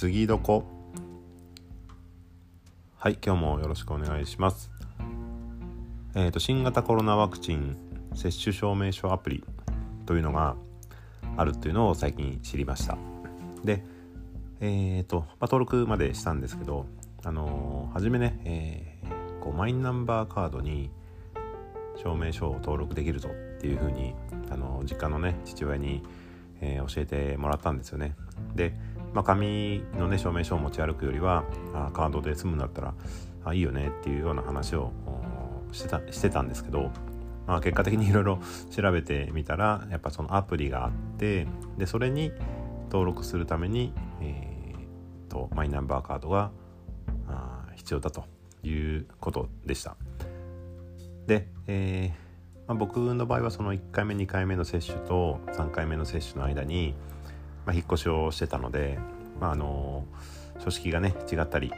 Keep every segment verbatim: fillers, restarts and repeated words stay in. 次どこ。はい、今日もよろしくお願いします。えーと、新型コロナワクチン接種証明書アプリというのがあるっていうのを最近知りました。で、えーとまあ、登録までしたんですけど、あのー、初めね、えー、こうマイナンバーカードに証明書を登録できるぞっていう風に、あのー、実家のね父親に、えー、教えてもらったんですよね。で、まあ、紙のね証明書を持ち歩くよりはあーカードで済むんだったらあいいよねっていうような話をしてた、してたんですけど、まあ、結果的にいろいろ調べてみたら、やっぱそのアプリがあって、でそれに登録するために、えー、とマイナンバーカードがあー必要だということでした。で、えーまあ、僕の場合はそのいっかいめにかいめの接種とさんかいめの接種の間に、まあ、引っ越しをしてたので、まああのー、書式がね違ったり、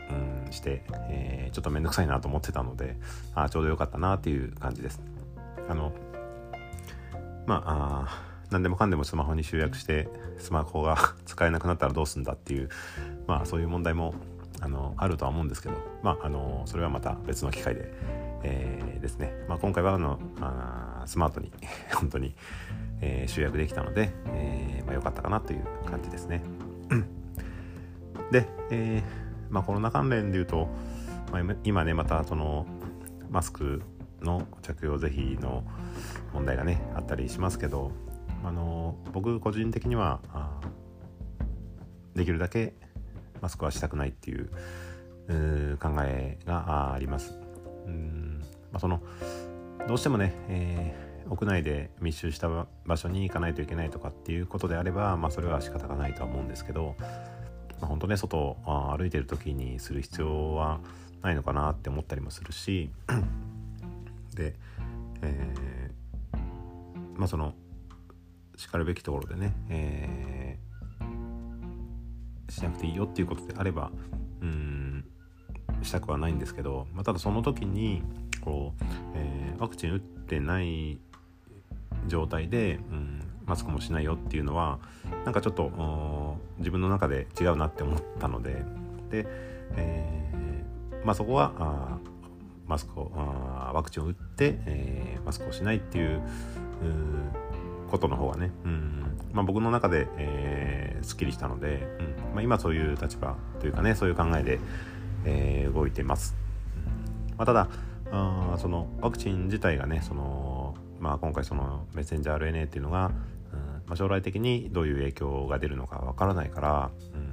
うん、して、えー、ちょっとめんどくさいなと思ってたので、あちょうどよかったなっていう感じです。あのまあ、あ何でもかんでもスマホに集約してスマホが使えなくなったらどうすんだっていう、まあそういう問題も あのあるとは思うんですけど、まああのそれはまた別の機会で、えー、ですね、まあ、今回はあのあスマートに本当に、えー、集約できたので、えーまあ、良かったかなという感じですね。で、えーまあ、コロナ関連でいうと、まあ、今ねまたそのマスクの着用是非の問題がねあったりしますけど、あの僕個人的にはできるだけマスクはしたくないっていう、うー考えがあります。うーん、まあ、そのどうしてもね、えー、屋内で密集した場所に行かないといけないとかっていうことであれば、まあ、それは仕方がないとは思うんですけど、まあ、本当ね外を歩いてる時にする必要はないのかなって思ったりもするしで、えー、まあそのしかるべきところでね、えー、しなくていいよっていうことであれば、うーん、したくはないんですけど、まあ、ただその時にこう、えー、ワクチン打ってない状態で、うん、マスクもしないよっていうのはなんかちょっと自分の中で違うなって思ったので、で、えー、まあそこはあマスクをあワクチンを打って、えー、マスクをしないっていう、うことの方がね、うんまあ、僕の中で、えー、すっきりしたので、うんまあ、今そういう立場というかねそういう考えで、えー、動いています。まあ、ただあそのワクチン自体がねその、まあ、今回そのメッセンジャー アールエヌエー っていうのが、うんまあ、将来的にどういう影響が出るのかわからないから、うん、や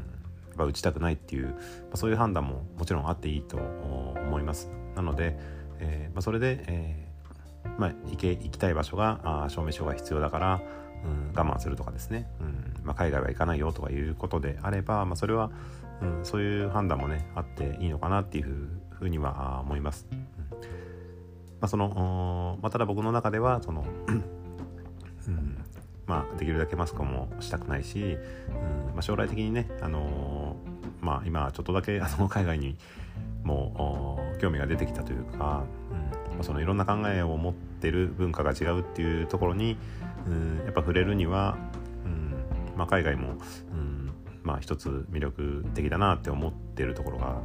っぱ打ちたくないっていう、まあ、そういう判断ももちろんあっていいと思います。なので、えーまあ、それで、えーまあ、行け行きたい場所が証明書が必要だから、うん、我慢するとかですね、うんまあ、海外は行かないよとかいうことであれば、まあ、それは、うん、そういう判断もねあっていいのかなっていうふうには思います。うんまあそのまあ、ただ僕の中ではその、うんまあ、できるだけマスクもしたくないし、うんまあ、将来的にね、あのーまあ、今ちょっとだけあの海外にも興味が出てきたというか、うん、そのいろんな考えを持ってる文化が違うっていうところに、うん、やっぱ触れるには、うんまあ、海外も、うんまあ、一つ魅力的だなって思ってるところが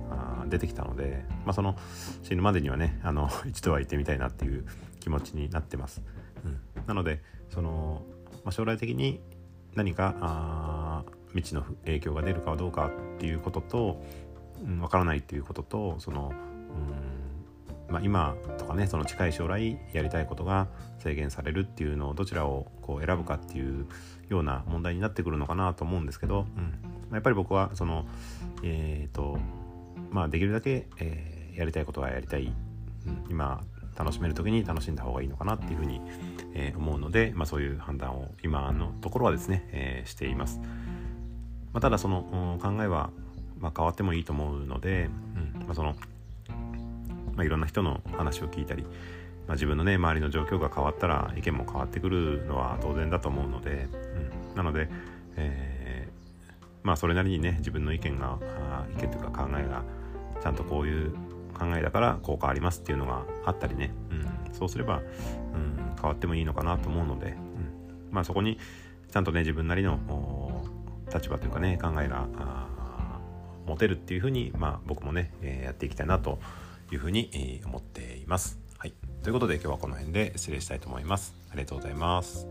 出てきたので、まあ、その死ぬまでにはねあの一度は行ってみたいなっていう気持ちになってます、うん、なのでその、まあ、将来的に何かあ未知の影響が出るかどうかっていうこととわからないということと、その、うんまあ、今とかねその近い将来やりたいことが制限されるっていうのをどちらをこう選ぶかっていうような問題になってくるのかなと思うんですけど、うん、やっぱり僕はその、えーとまあ、できるだけ、えー、やりたいことはやりたい、うん、今楽しめる時に楽しんだ方がいいのかなっていうふうに、えー、思うので、まあ、そういう判断を今のところはですね、えー、しています。まあ、ただその、うん、考えはまあ、変わってもいいと思うので、うんまあそのまあ、いろんな人の話を聞いたり、まあ、自分のね周りの状況が変わったら意見も変わってくるのは当然だと思うので、うん、なので、えーまあ、それなりにね自分の意見が意見というか考えがちゃんとこういう考えだから効果ありますっていうのがあったりね、うん、そうすれば、うん、変わってもいいのかなと思うので、うんまあ、そこにちゃんとね自分なりの立場というかね考えが持てるっていうふうに、まあ、僕もね、えー、やっていきたいなというふうに思っています。はい、ということで今日はこの辺で失礼したいと思います。ありがとうございます。